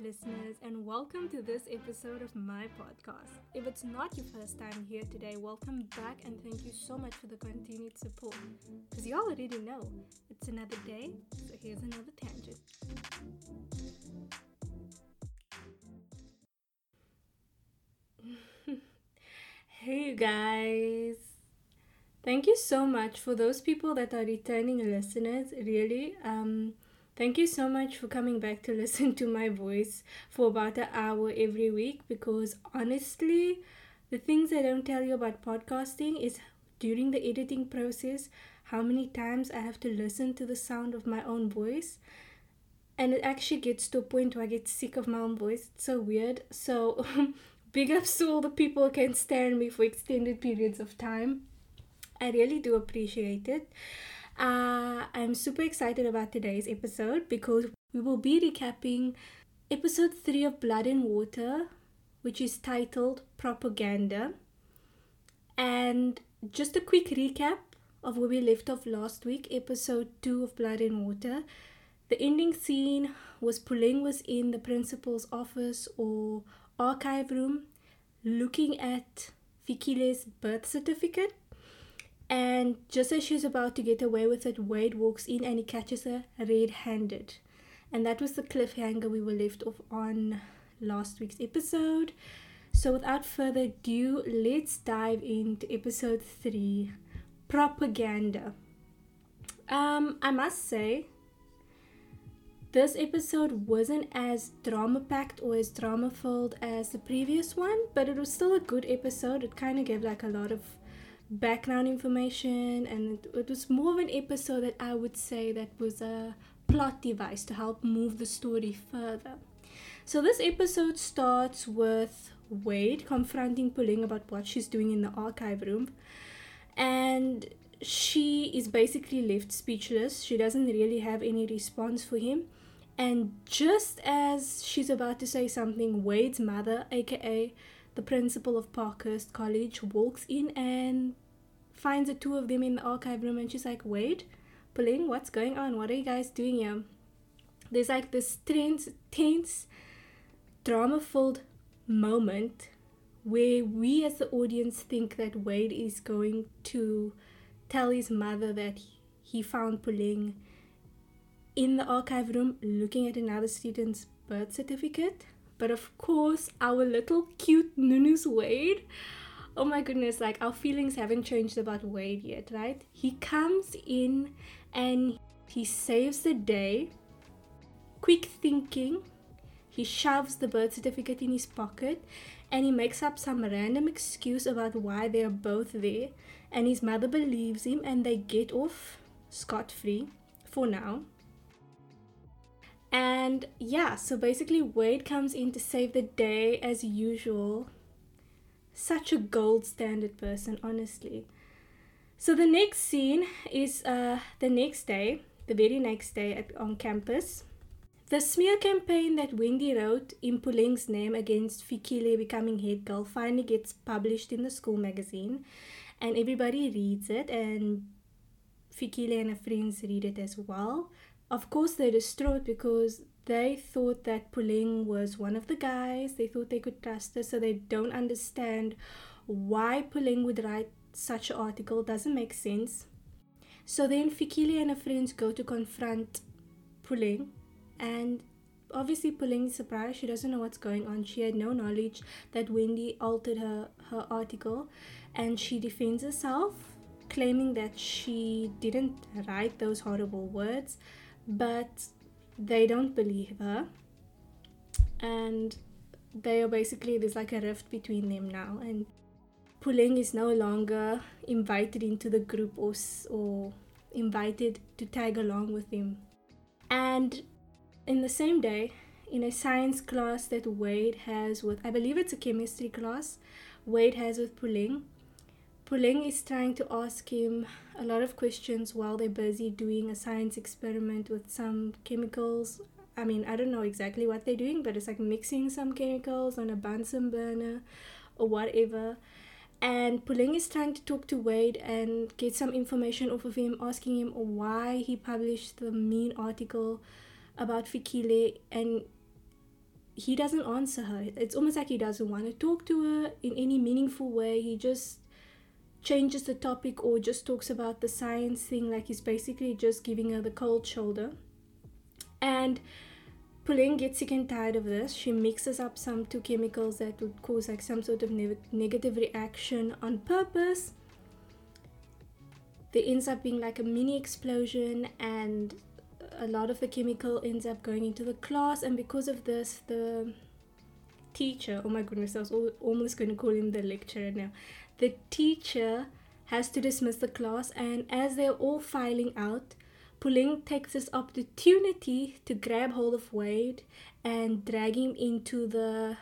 listeners, and welcome to this episode of my podcast. If it's not your first time here today, welcome back and thank you so much for the continued support. Because you already know, it's another day, so here's another tangent. Hey you guys! Thank you so much for those people that are returning listeners, really. Thank you so much for coming back to listen to my voice for about an hour every week, because honestly, the things I don't tell you about podcasting is during the editing process, how many times I have to listen to the sound of my own voice. And it actually gets to a point where I get sick of my own voice. It's so weird. So big ups to all the people who can stand me for extended periods of time. I really do appreciate it. I'm super excited about today's episode because we will be recapping episode 3 of Blood and Water, which is titled Propaganda. And just a quick recap of where we left off last week, episode 2 of Blood and Water. The ending scene was Puleng was in the principal's office or archive room looking at Fikile's birth certificate. And just as she's about to get away with it, Wade walks in and he catches her red-handed. And that was the cliffhanger we were left off on last week's episode. So without further ado, let's dive into episode 3, Propaganda. I must say, this episode wasn't as drama-packed or as drama-filled as the previous one, but it was still a good episode. It kind of gave like a lot of background information, and it was more of an episode that I would say that was a plot device to help move the story further. So this episode starts with Wade confronting Puleng about what she's doing in the archive room, and she is basically left speechless. She doesn't really have any response for him, and just as she's about to say something, Wade's mother, aka the principal of Parkhurst College, walks in and finds the two of them in the archive room, and she's like, "Wade, Puleng, what's going on? What are you guys doing here?" There's like this tense, drama-filled moment where we as the audience think that Wade is going to tell his mother that he found Puleng in the archive room looking at another student's birth certificate. But of course, our little cute Nunu's Wade, oh my goodness, like our feelings haven't changed about Wade yet, right? He comes in and he saves the day. Quick thinking, he shoves the birth certificate in his pocket and he makes up some random excuse about why they are both there. And his mother believes him and they get off scot-free for now. And yeah, so basically Wade comes in to save the day as usual. Such a gold standard person, honestly. So the next scene is the very next day on campus. The smear campaign that Wendy wrote in Puleng's name against Fikile becoming head girl finally gets published in the school magazine. And everybody reads it, and Fikile and her friends read it as well. Of course, they're distraught because they thought that Puleng was one of the guys. They thought they could trust her, so they don't understand why Puleng would write such an article. Doesn't make sense. So then Fikile and her friends go to confront Puleng, and obviously Puleng is surprised. She doesn't know what's going on. She had no knowledge that Wendy altered her article, and she defends herself, claiming that she didn't write those horrible words. But they don't believe her, and they are basically, there's like a rift between them now, and Puleng is no longer invited into the group or invited to tag along with him. And in the same day, in a science class that Wade has with, I believe it's a chemistry class, Wade has with Puleng, Puleng is trying to ask him a lot of questions while they're busy doing a science experiment with some chemicals. I mean, I don't know exactly what they're doing, but it's like mixing some chemicals on a Bunsen burner or whatever. And Puleng is trying to talk to Wade and get some information off of him, asking him why he published the mean article about Fikile. And he doesn't answer her. It's almost like he doesn't want to talk to her in any meaningful way. He just changes the topic or just talks about the science thing, like he's basically just giving her the cold shoulder. And Puleng gets sick and tired of this. She mixes up some two chemicals that would cause like some sort of negative reaction on purpose. There ends up being like a mini explosion, and a lot of the chemical ends up going into the class. And because of this, the teacher, oh my goodness, I was almost going to call him the lecturer now. The teacher has to dismiss the class, and as they're all filing out, Puleng takes this opportunity to grab hold of Wade and drag him into the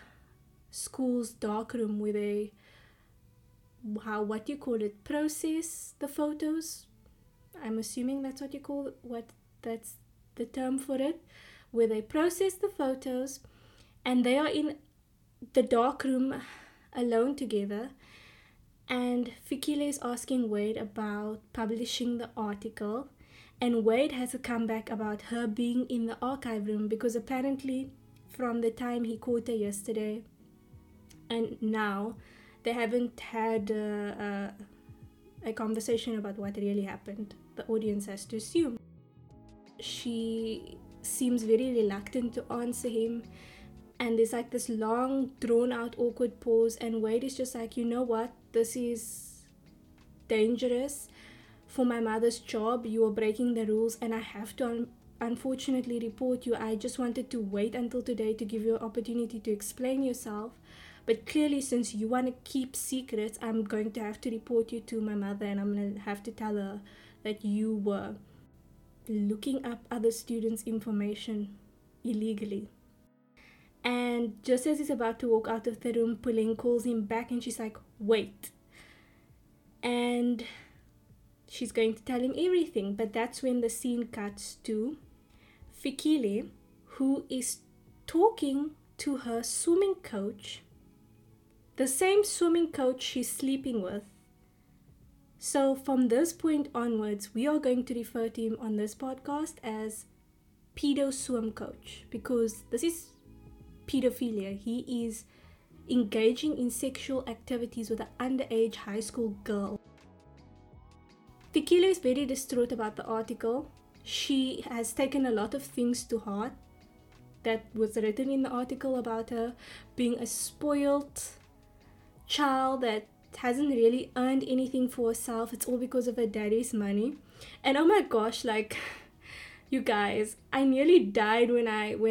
school's dark room where they, process the photos. I'm assuming that's what you call what that's the term for it, where they process the photos, and they are in the dark room alone together. And Fikile is asking Wade about publishing the article. And Wade has a comeback about her being in the archive room, because apparently from the time he caught her yesterday and now, they haven't had a conversation about what really happened. The audience has to assume. She seems very reluctant to answer him, and there's like this long, drawn-out, awkward pause, and Wade is just like, you know what, this is dangerous. For my mother's job, you are breaking the rules, and I have to unfortunately report you. I just wanted to wait until today to give you an opportunity to explain yourself. But clearly, since you want to keep secrets, I'm going to have to report you to my mother, and I'm going to have to tell her that you were looking up other students' information illegally. And just as he's about to walk out of the room, Puleng calls him back, and she's like, wait. And she's going to tell him everything, but that's when the scene cuts to Fikile, who is talking to her swimming coach, the same swimming coach she's sleeping with. So from this point onwards, we are going to refer to him on this podcast as pedo swim coach, because this is pedophilia. He is engaging in sexual activities with an underage high school girl. Fikile is very distraught about the article. She has taken a lot of things to heart that was written in the article about her being a spoiled child that hasn't really earned anything for herself. It's all because of her daddy's money. And oh my gosh, like, you guys, I nearly died when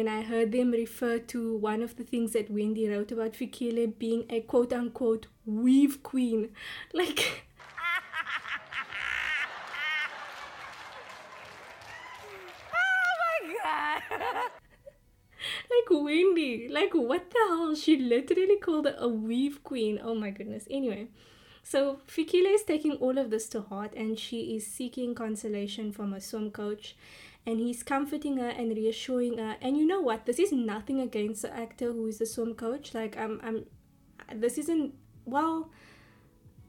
I heard them refer to one of the things that Wendy wrote about Fikile being a quote-unquote weave queen. Like, like Wendy, like what the hell? She literally called her a weave queen. Oh my goodness. Anyway, so Fikile is taking all of this to heart, and she is seeking consolation from her swim coach, and he's comforting her and reassuring her. And you know what? This is nothing against the actor who is the swim coach. Like, this isn't, well,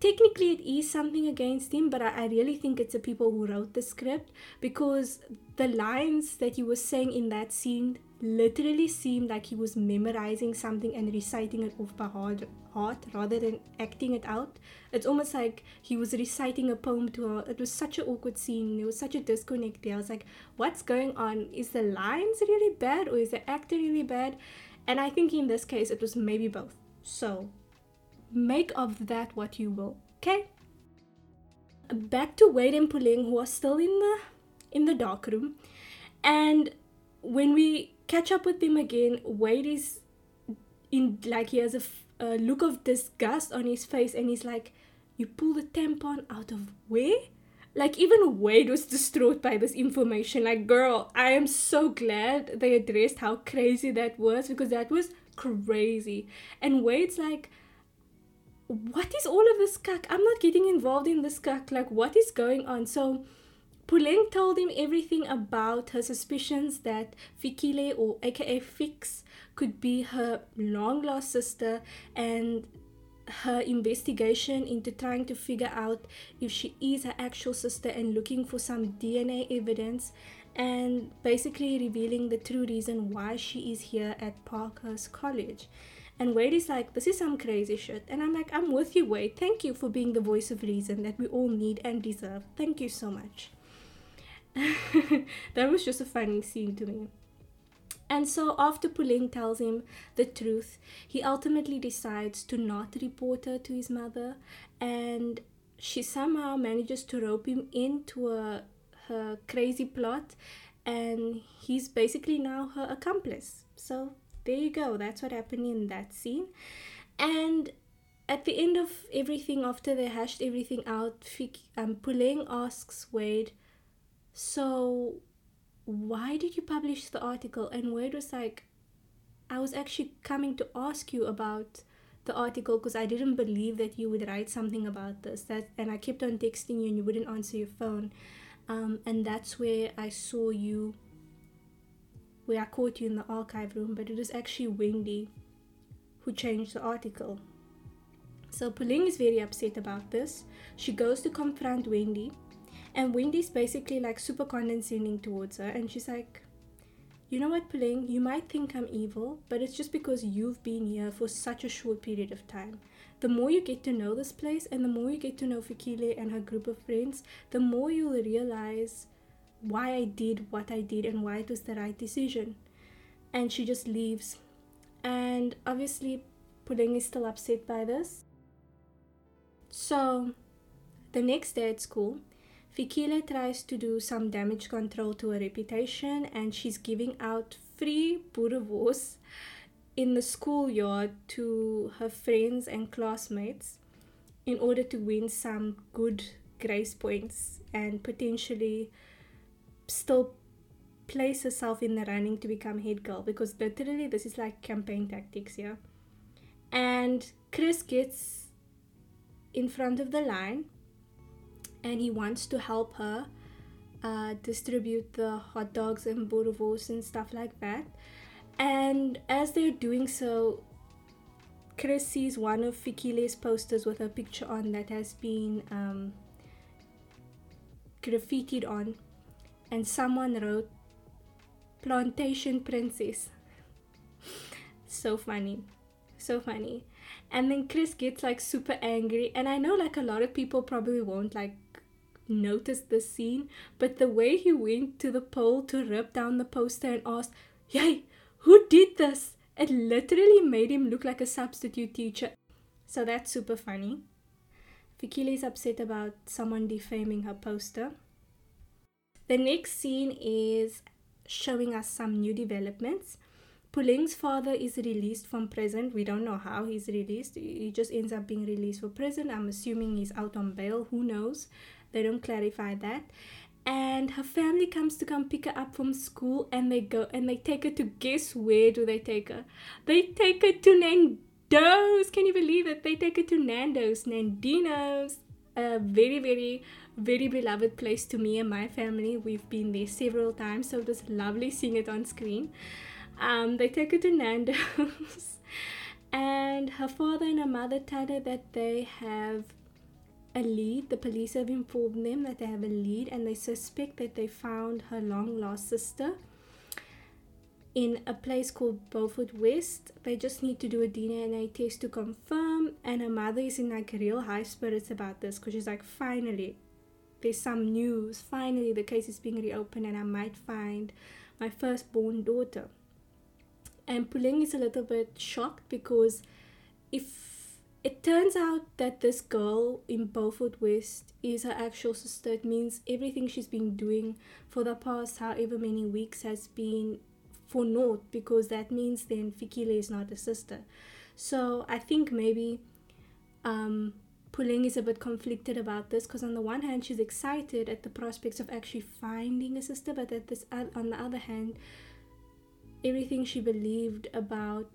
technically it is something against him, but I really think it's the people who wrote the script, because the lines that he was saying in that scene literally seemed like he was memorizing something and reciting it off by heart rather than acting it out. It's almost like he was reciting a poem to her. It was such an awkward scene. There was such a disconnect there. I was like, what's going on? Is the lines really bad, or is the actor really bad? And I think in this case it was maybe both. So make of that what you will, okay? Back to Wade and Puleng, who are still in the dark room. And when we catch up with them again, Wade is in, like, he has a look of disgust on his face, and he's like, you pull the tampon out of where? Like, even Wade was distraught by this information. Like, girl, I am so glad they addressed how crazy that was, because that was crazy. And Wade's like, what is all of this cuck? I'm not getting involved in this cuck. Like, what is going on? So Puleng told him everything about her suspicions that Fikile, or aka Fix, could be her long-lost sister, and her investigation into trying to figure out if she is her actual sister and looking for some DNA evidence, and basically revealing the true reason why she is here at Parkhurst College. And Wade is like, this is some crazy shit. And I'm like, I'm with you, Wade. Thank you for being the voice of reason that we all need and deserve. Thank you so much. That was just a funny scene to me. And so after Puleng tells him the truth, he ultimately decides to not report her to his mother. And she somehow manages to rope him into her crazy plot. And he's basically now her accomplice. So there you go, that's what happened in that scene. And at the end of everything, after they hashed everything out, Puleng asks Wade, so why did you publish the article? And Wade was like, I was actually coming to ask you about the article because I didn't believe that you would write something about this. And I kept on texting you and you wouldn't answer your phone. And that's where I saw you, where I caught you in the archive room, but it was actually Wendy who changed the article. So Puleng is very upset about this. She goes to confront Wendy, and Wendy's basically like super condescending towards her, and she's like, you know what, Puleng, you might think I'm evil, but it's just because you've been here for such a short period of time. The more you get to know this place and the more you get to know Fikile and her group of friends, the more you'll realize why I did what I did and why it was the right decision. And she just leaves, and obviously Puleng is still upset by this. So the next day at school, Fikile tries to do some damage control to her reputation, and she's giving out free boerewors in the schoolyard to her friends and classmates in order to win some good grace points and potentially still place herself in the running to become head girl, because literally this is like campaign tactics here. And Chris gets in front of the line and he wants to help her distribute the hot dogs and boerewors and stuff like that. And as they're doing so, Chris sees one of Fikile's posters with her picture on that has been graffitied on, and someone wrote Plantation Princess. so funny. And then Chris gets like super angry, and I know like a lot of people probably won't like notice this scene, but the way he went to the pole to rip down the poster and asked, yay, who did this? It literally made him look like a substitute teacher. So that's super funny. Fikile is upset about someone defaming her poster. The next scene is showing us some new developments. Puleng's father is released from prison. We don't know how he's released. He just ends up being released from prison. I'm assuming he's out on bail. Who knows? They don't clarify that. And her family comes to come pick her up from school, and they go and they take her to, guess where do they take her? They take her to Nando's. Can you believe it? They take her to Nando's. Nandino's. A very, very, very beloved place to me and my family. We've been there several times, so it was lovely seeing it on screen. They take her to Nando's, and her father and her mother tell her that they have a lead. The police have informed them that they have a lead, and they suspect that they found her long-lost sister in a place called Beaufort West. They just need to do a DNA test to confirm, and her mother is in like real high spirits about this, because she's like, finally, there's some news. Finally, the case is being reopened, and I might find my firstborn daughter. And Puleng is a little bit shocked, because if it turns out that this girl in Beaufort West is her actual sister, it means everything she's been doing for the past however many weeks has been for naught, because that means then Fikile is not a sister. So I think maybe Puleng is a bit conflicted about this, because on the one hand she's excited at the prospects of actually finding a sister, but at this, on the other hand, everything she believed about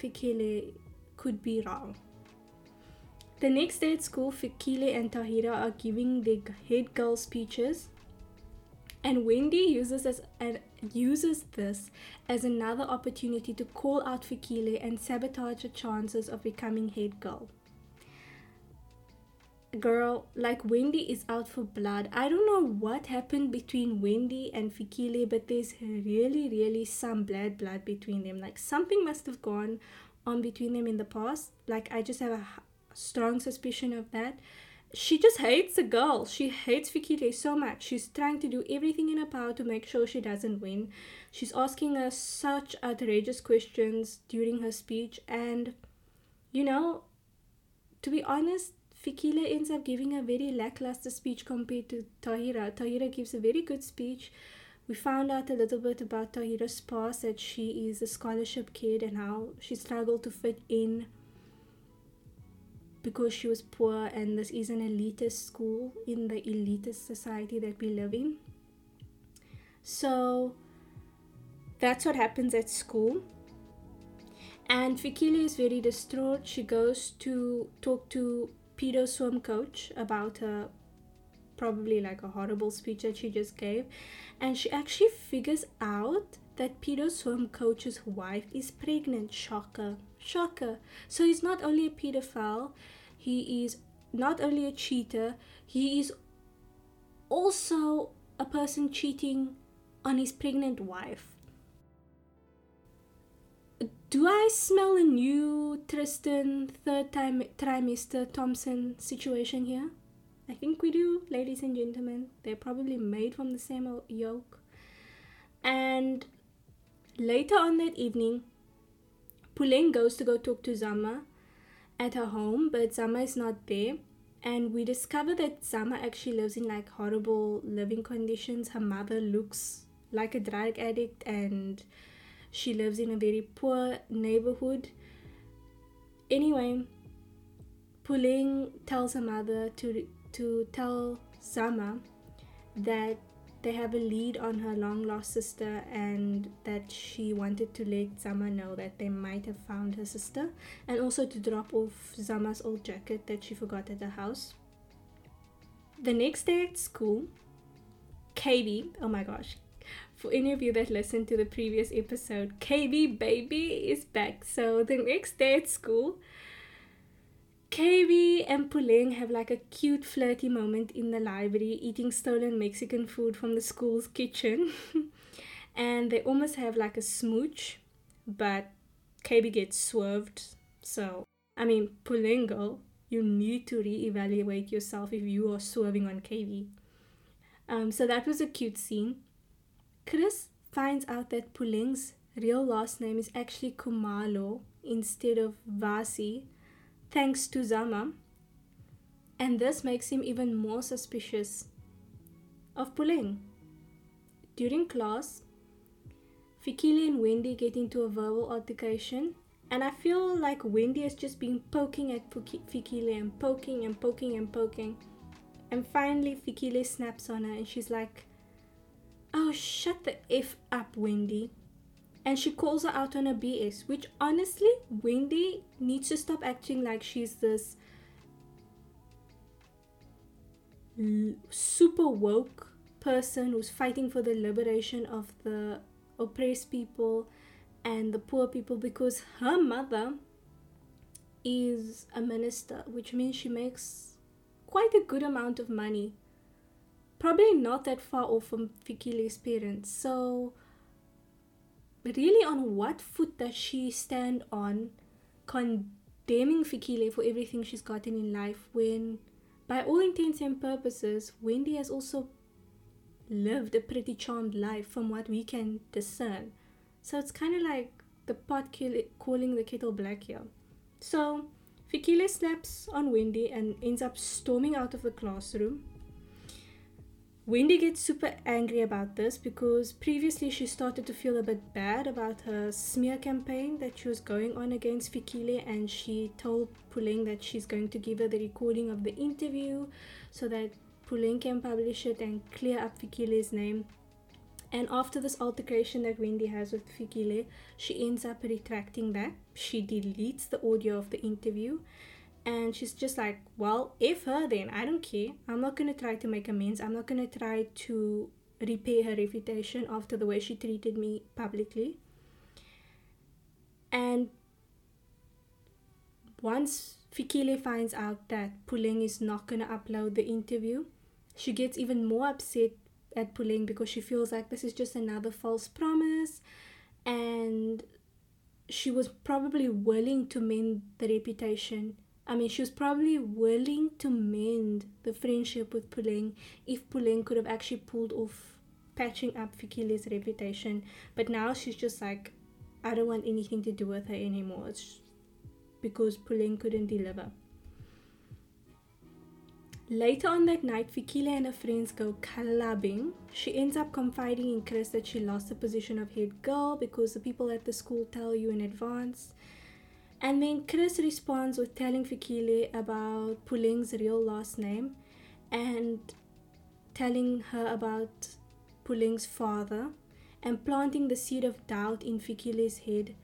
Fikile could be wrong. The next day at school, Fikile and Tahira are giving their head girl speeches, and Wendy uses this as another opportunity to call out Fikile and sabotage her chances of becoming head girl. Girl, like, Wendy is out for blood. I don't know what happened between Wendy and Fikile, but there's really some blood between them. Like, something must have gone on between them in the past. Like, I just have a strong suspicion of that. She just hates the girl. She hates Fikile so much. She's trying to do everything in her power to make sure she doesn't win. She's asking her such outrageous questions during her speech. And, you know, to be honest, Fikile ends up giving a very lackluster speech compared to Tahira. Tahira gives a very good speech. We found out a little bit about Tahira's past, that she is a scholarship kid and how she struggled to fit in because she was poor, and this is an elitist school in the elitist society that we live in. So that's what happens at school. And Fikile is very distraught. She goes to talk to pedo swim coach about her, probably like a horrible speech that she just gave, and she actually figures out that pedo swim coach's wife is pregnant. Shocker. So he's not only a pedophile, he is not only a cheater, he is also a person cheating on his pregnant wife. Do I smell a new Tristan third time trimester Thompson situation here? I think we do, ladies and gentlemen. They're probably made from the same yolk. And later on that evening, Puleng goes to go talk to Zama at her home, but Zama is not there. And we discover that Zama actually lives in like horrible living conditions. Her mother looks like a drug addict, and she lives in a very poor neighborhood. Anyway, Puleng tells her mother to tell Zama that they have a lead on her long-lost sister, and that she wanted to let Zama know that they might have found her sister, and also to drop off Zama's old jacket that she forgot at her house. The next day at school, KB, oh my gosh, for any of you that listened to the previous episode, KB baby is back. So the next day at school, KB and Puleng have like a cute flirty moment in the library, eating stolen Mexican food from the school's kitchen. And they almost have like a smooch, but KB gets swerved. So, I mean, Pulengo, you need to reevaluate yourself if you are swerving on KB. So that was a cute scene. Chris finds out that Puleng's real last name is actually Kumalo instead of Vasi, thanks to Zama, and this makes him even more suspicious of Puleng. During class, Fikile and Wendy get into a verbal altercation, and I feel like Wendy has just been poking at Fikile and poking, and finally Fikile snaps on her and she's like, "Oh, shut the F up, Wendy." And she calls her out on her BS, which honestly, Wendy needs to stop acting like she's this super woke person who's fighting for the liberation of the oppressed people and the poor people, because her mother is a minister, which means she makes quite a good amount of money. Probably not that far off from Fikile's parents. So really, on what foot does she stand on condemning Fikile for everything she's gotten in life, when by all intents and purposes, Wendy has also lived a pretty charmed life from what we can discern. So it's kind of like the pot calling the kettle black here. So Fikile slaps on Wendy and ends up storming out of the classroom. Wendy gets super angry about this because previously she started to feel a bit bad about her smear campaign that she was going on against Fikile, and she told Puleng that she's going to give her the recording of the interview so that Puleng can publish it and clear up Fikile's name. And after this altercation that Wendy has with Fikile, she ends up retracting that. She deletes the audio of the interview. And she's just like, well, F her then. I don't care. I'm not going to try to make amends. I'm not going to try to repay her reputation after the way she treated me publicly. And once Fikile finds out that Puleng is not going to upload the interview, she gets even more upset at Puleng because she feels like this is just another false promise, and she was probably willing to mend the reputation. I mean, she was probably willing to mend the friendship with Puleng if Puleng could have actually pulled off patching up Fikile's reputation. But now she's just like, I don't want anything to do with her anymore. It's because Puleng couldn't deliver. Later on that night, Fikile and her friends go clubbing. She ends up confiding in Chris that she lost the position of head girl because the people at the school tell you in advance. And then Chris responds with telling Fikile about Puleng's real last name and telling her about Puleng's father and planting the seed of doubt in Fikile's head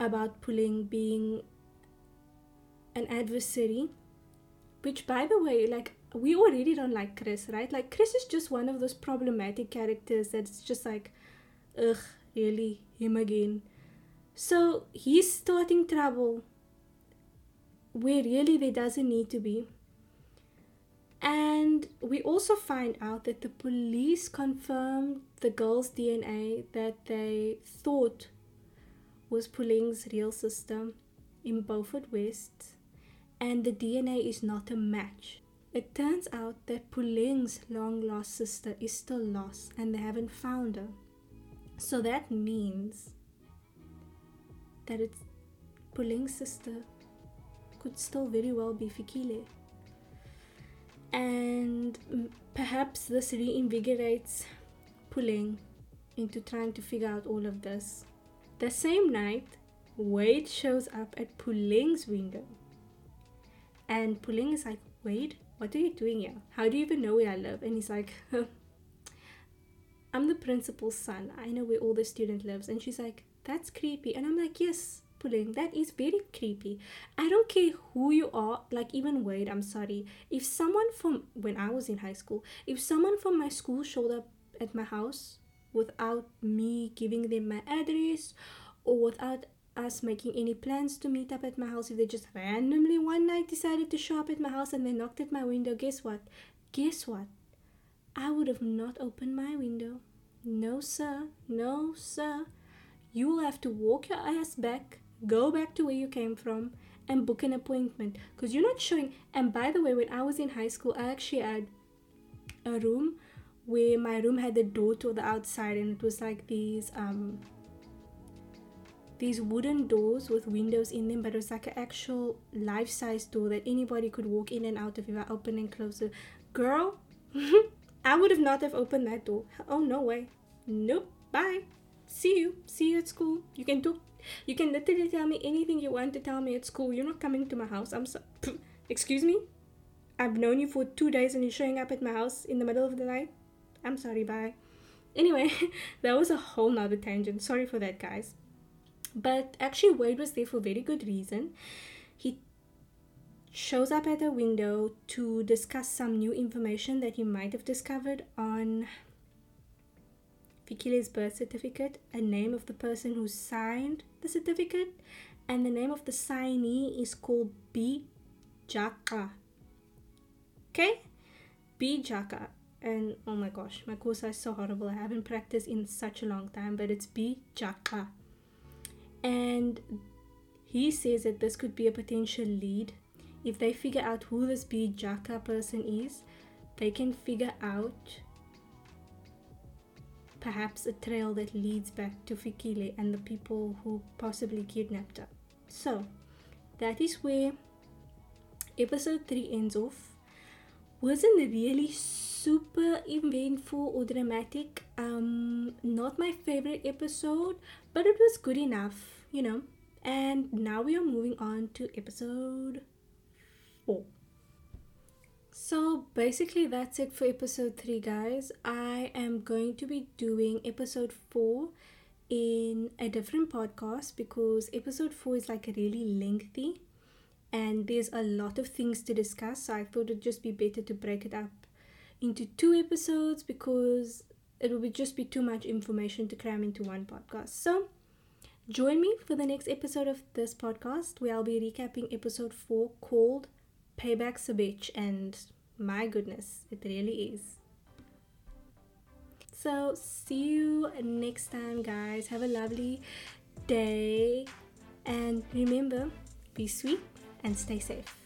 about Puleng being an adversary. Which, by the way, like, we already don't like Chris, right? Like, Chris is just one of those problematic characters that's just like, ugh, really, him again. So he's starting trouble where really there doesn't need to be. And we also find out that the police confirmed the girl's DNA that they thought was Puleng's real sister in Beaufort West. And the DNA is not a match. It turns out that Puleng's long-lost sister is still lost and they haven't found her. So that means that it's Puleng's sister could still very well be Fikile. And perhaps this reinvigorates Puleng into trying to figure out all of this. The same night, Wade shows up at Puleng's window. And Puleng is like, Wade, what are you doing here? How do you even know where I live? And he's like, I'm the principal's son. I know where all the student lives. And she's like, that's creepy. And I'm like, yes, Puleng, that is very creepy. I don't care who you are, like even Wade, I'm sorry. If someone from, when I was in high school, if someone from my school showed up at my house without me giving them my address or without us making any plans to meet up at my house, if they just randomly one night decided to show up at my house and they knocked at my window, guess what, I would have not opened my window. No sir, you will have to walk your ass back, go back to where you came from and book an appointment, because you're not showing. And by the way, when I was in high school, I actually had a room where my room had the door to the outside, and it was like these wooden doors with windows in them, but it was like an actual life-size door that anybody could walk in and out of if I opened and closed it. Girl, I would have not have opened that door. Oh, no way. Nope. Bye. See you at school. You can literally tell me anything you want to tell me at school. You're not coming to my house. I'm so, excuse me? I've known you for 2 days and you're showing up at my house in the middle of the night? I'm sorry, bye. Anyway, that was a whole nother tangent. Sorry for that, guys. But actually, Wade was there for very good reason. He shows up at the window to discuss some new information that he might have discovered on Fikile's birth certificate, a name of the person who signed the certificate, and the name of the signee is called B. Jaka. Okay? B. Jaka. And oh my gosh, my course is so horrible. I haven't practiced in such a long time, but it's B. Jaka. And he says that this could be a potential lead. If they figure out who this B. Jaka person is, they can figure out perhaps a trail that leads back to Fikile and the people who possibly kidnapped her. So that is where episode 3 ends off. Wasn't really super eventful or dramatic. Not my favorite episode, but it was good enough, you know. And now we are moving on to episode 4. So basically that's it for episode 3, guys. I am going to be doing episode 4 in a different podcast because episode 4 is like really lengthy and there's a lot of things to discuss. So I thought it'd just be better to break it up into 2 episodes because It would just be too much information to cram into one podcast. So join me for the next episode of this podcast, where I'll be recapping episode 4 called Payback's a Bitch. And my goodness, it really is. So see you next time, guys. Have a lovely day. And remember, be sweet and stay safe.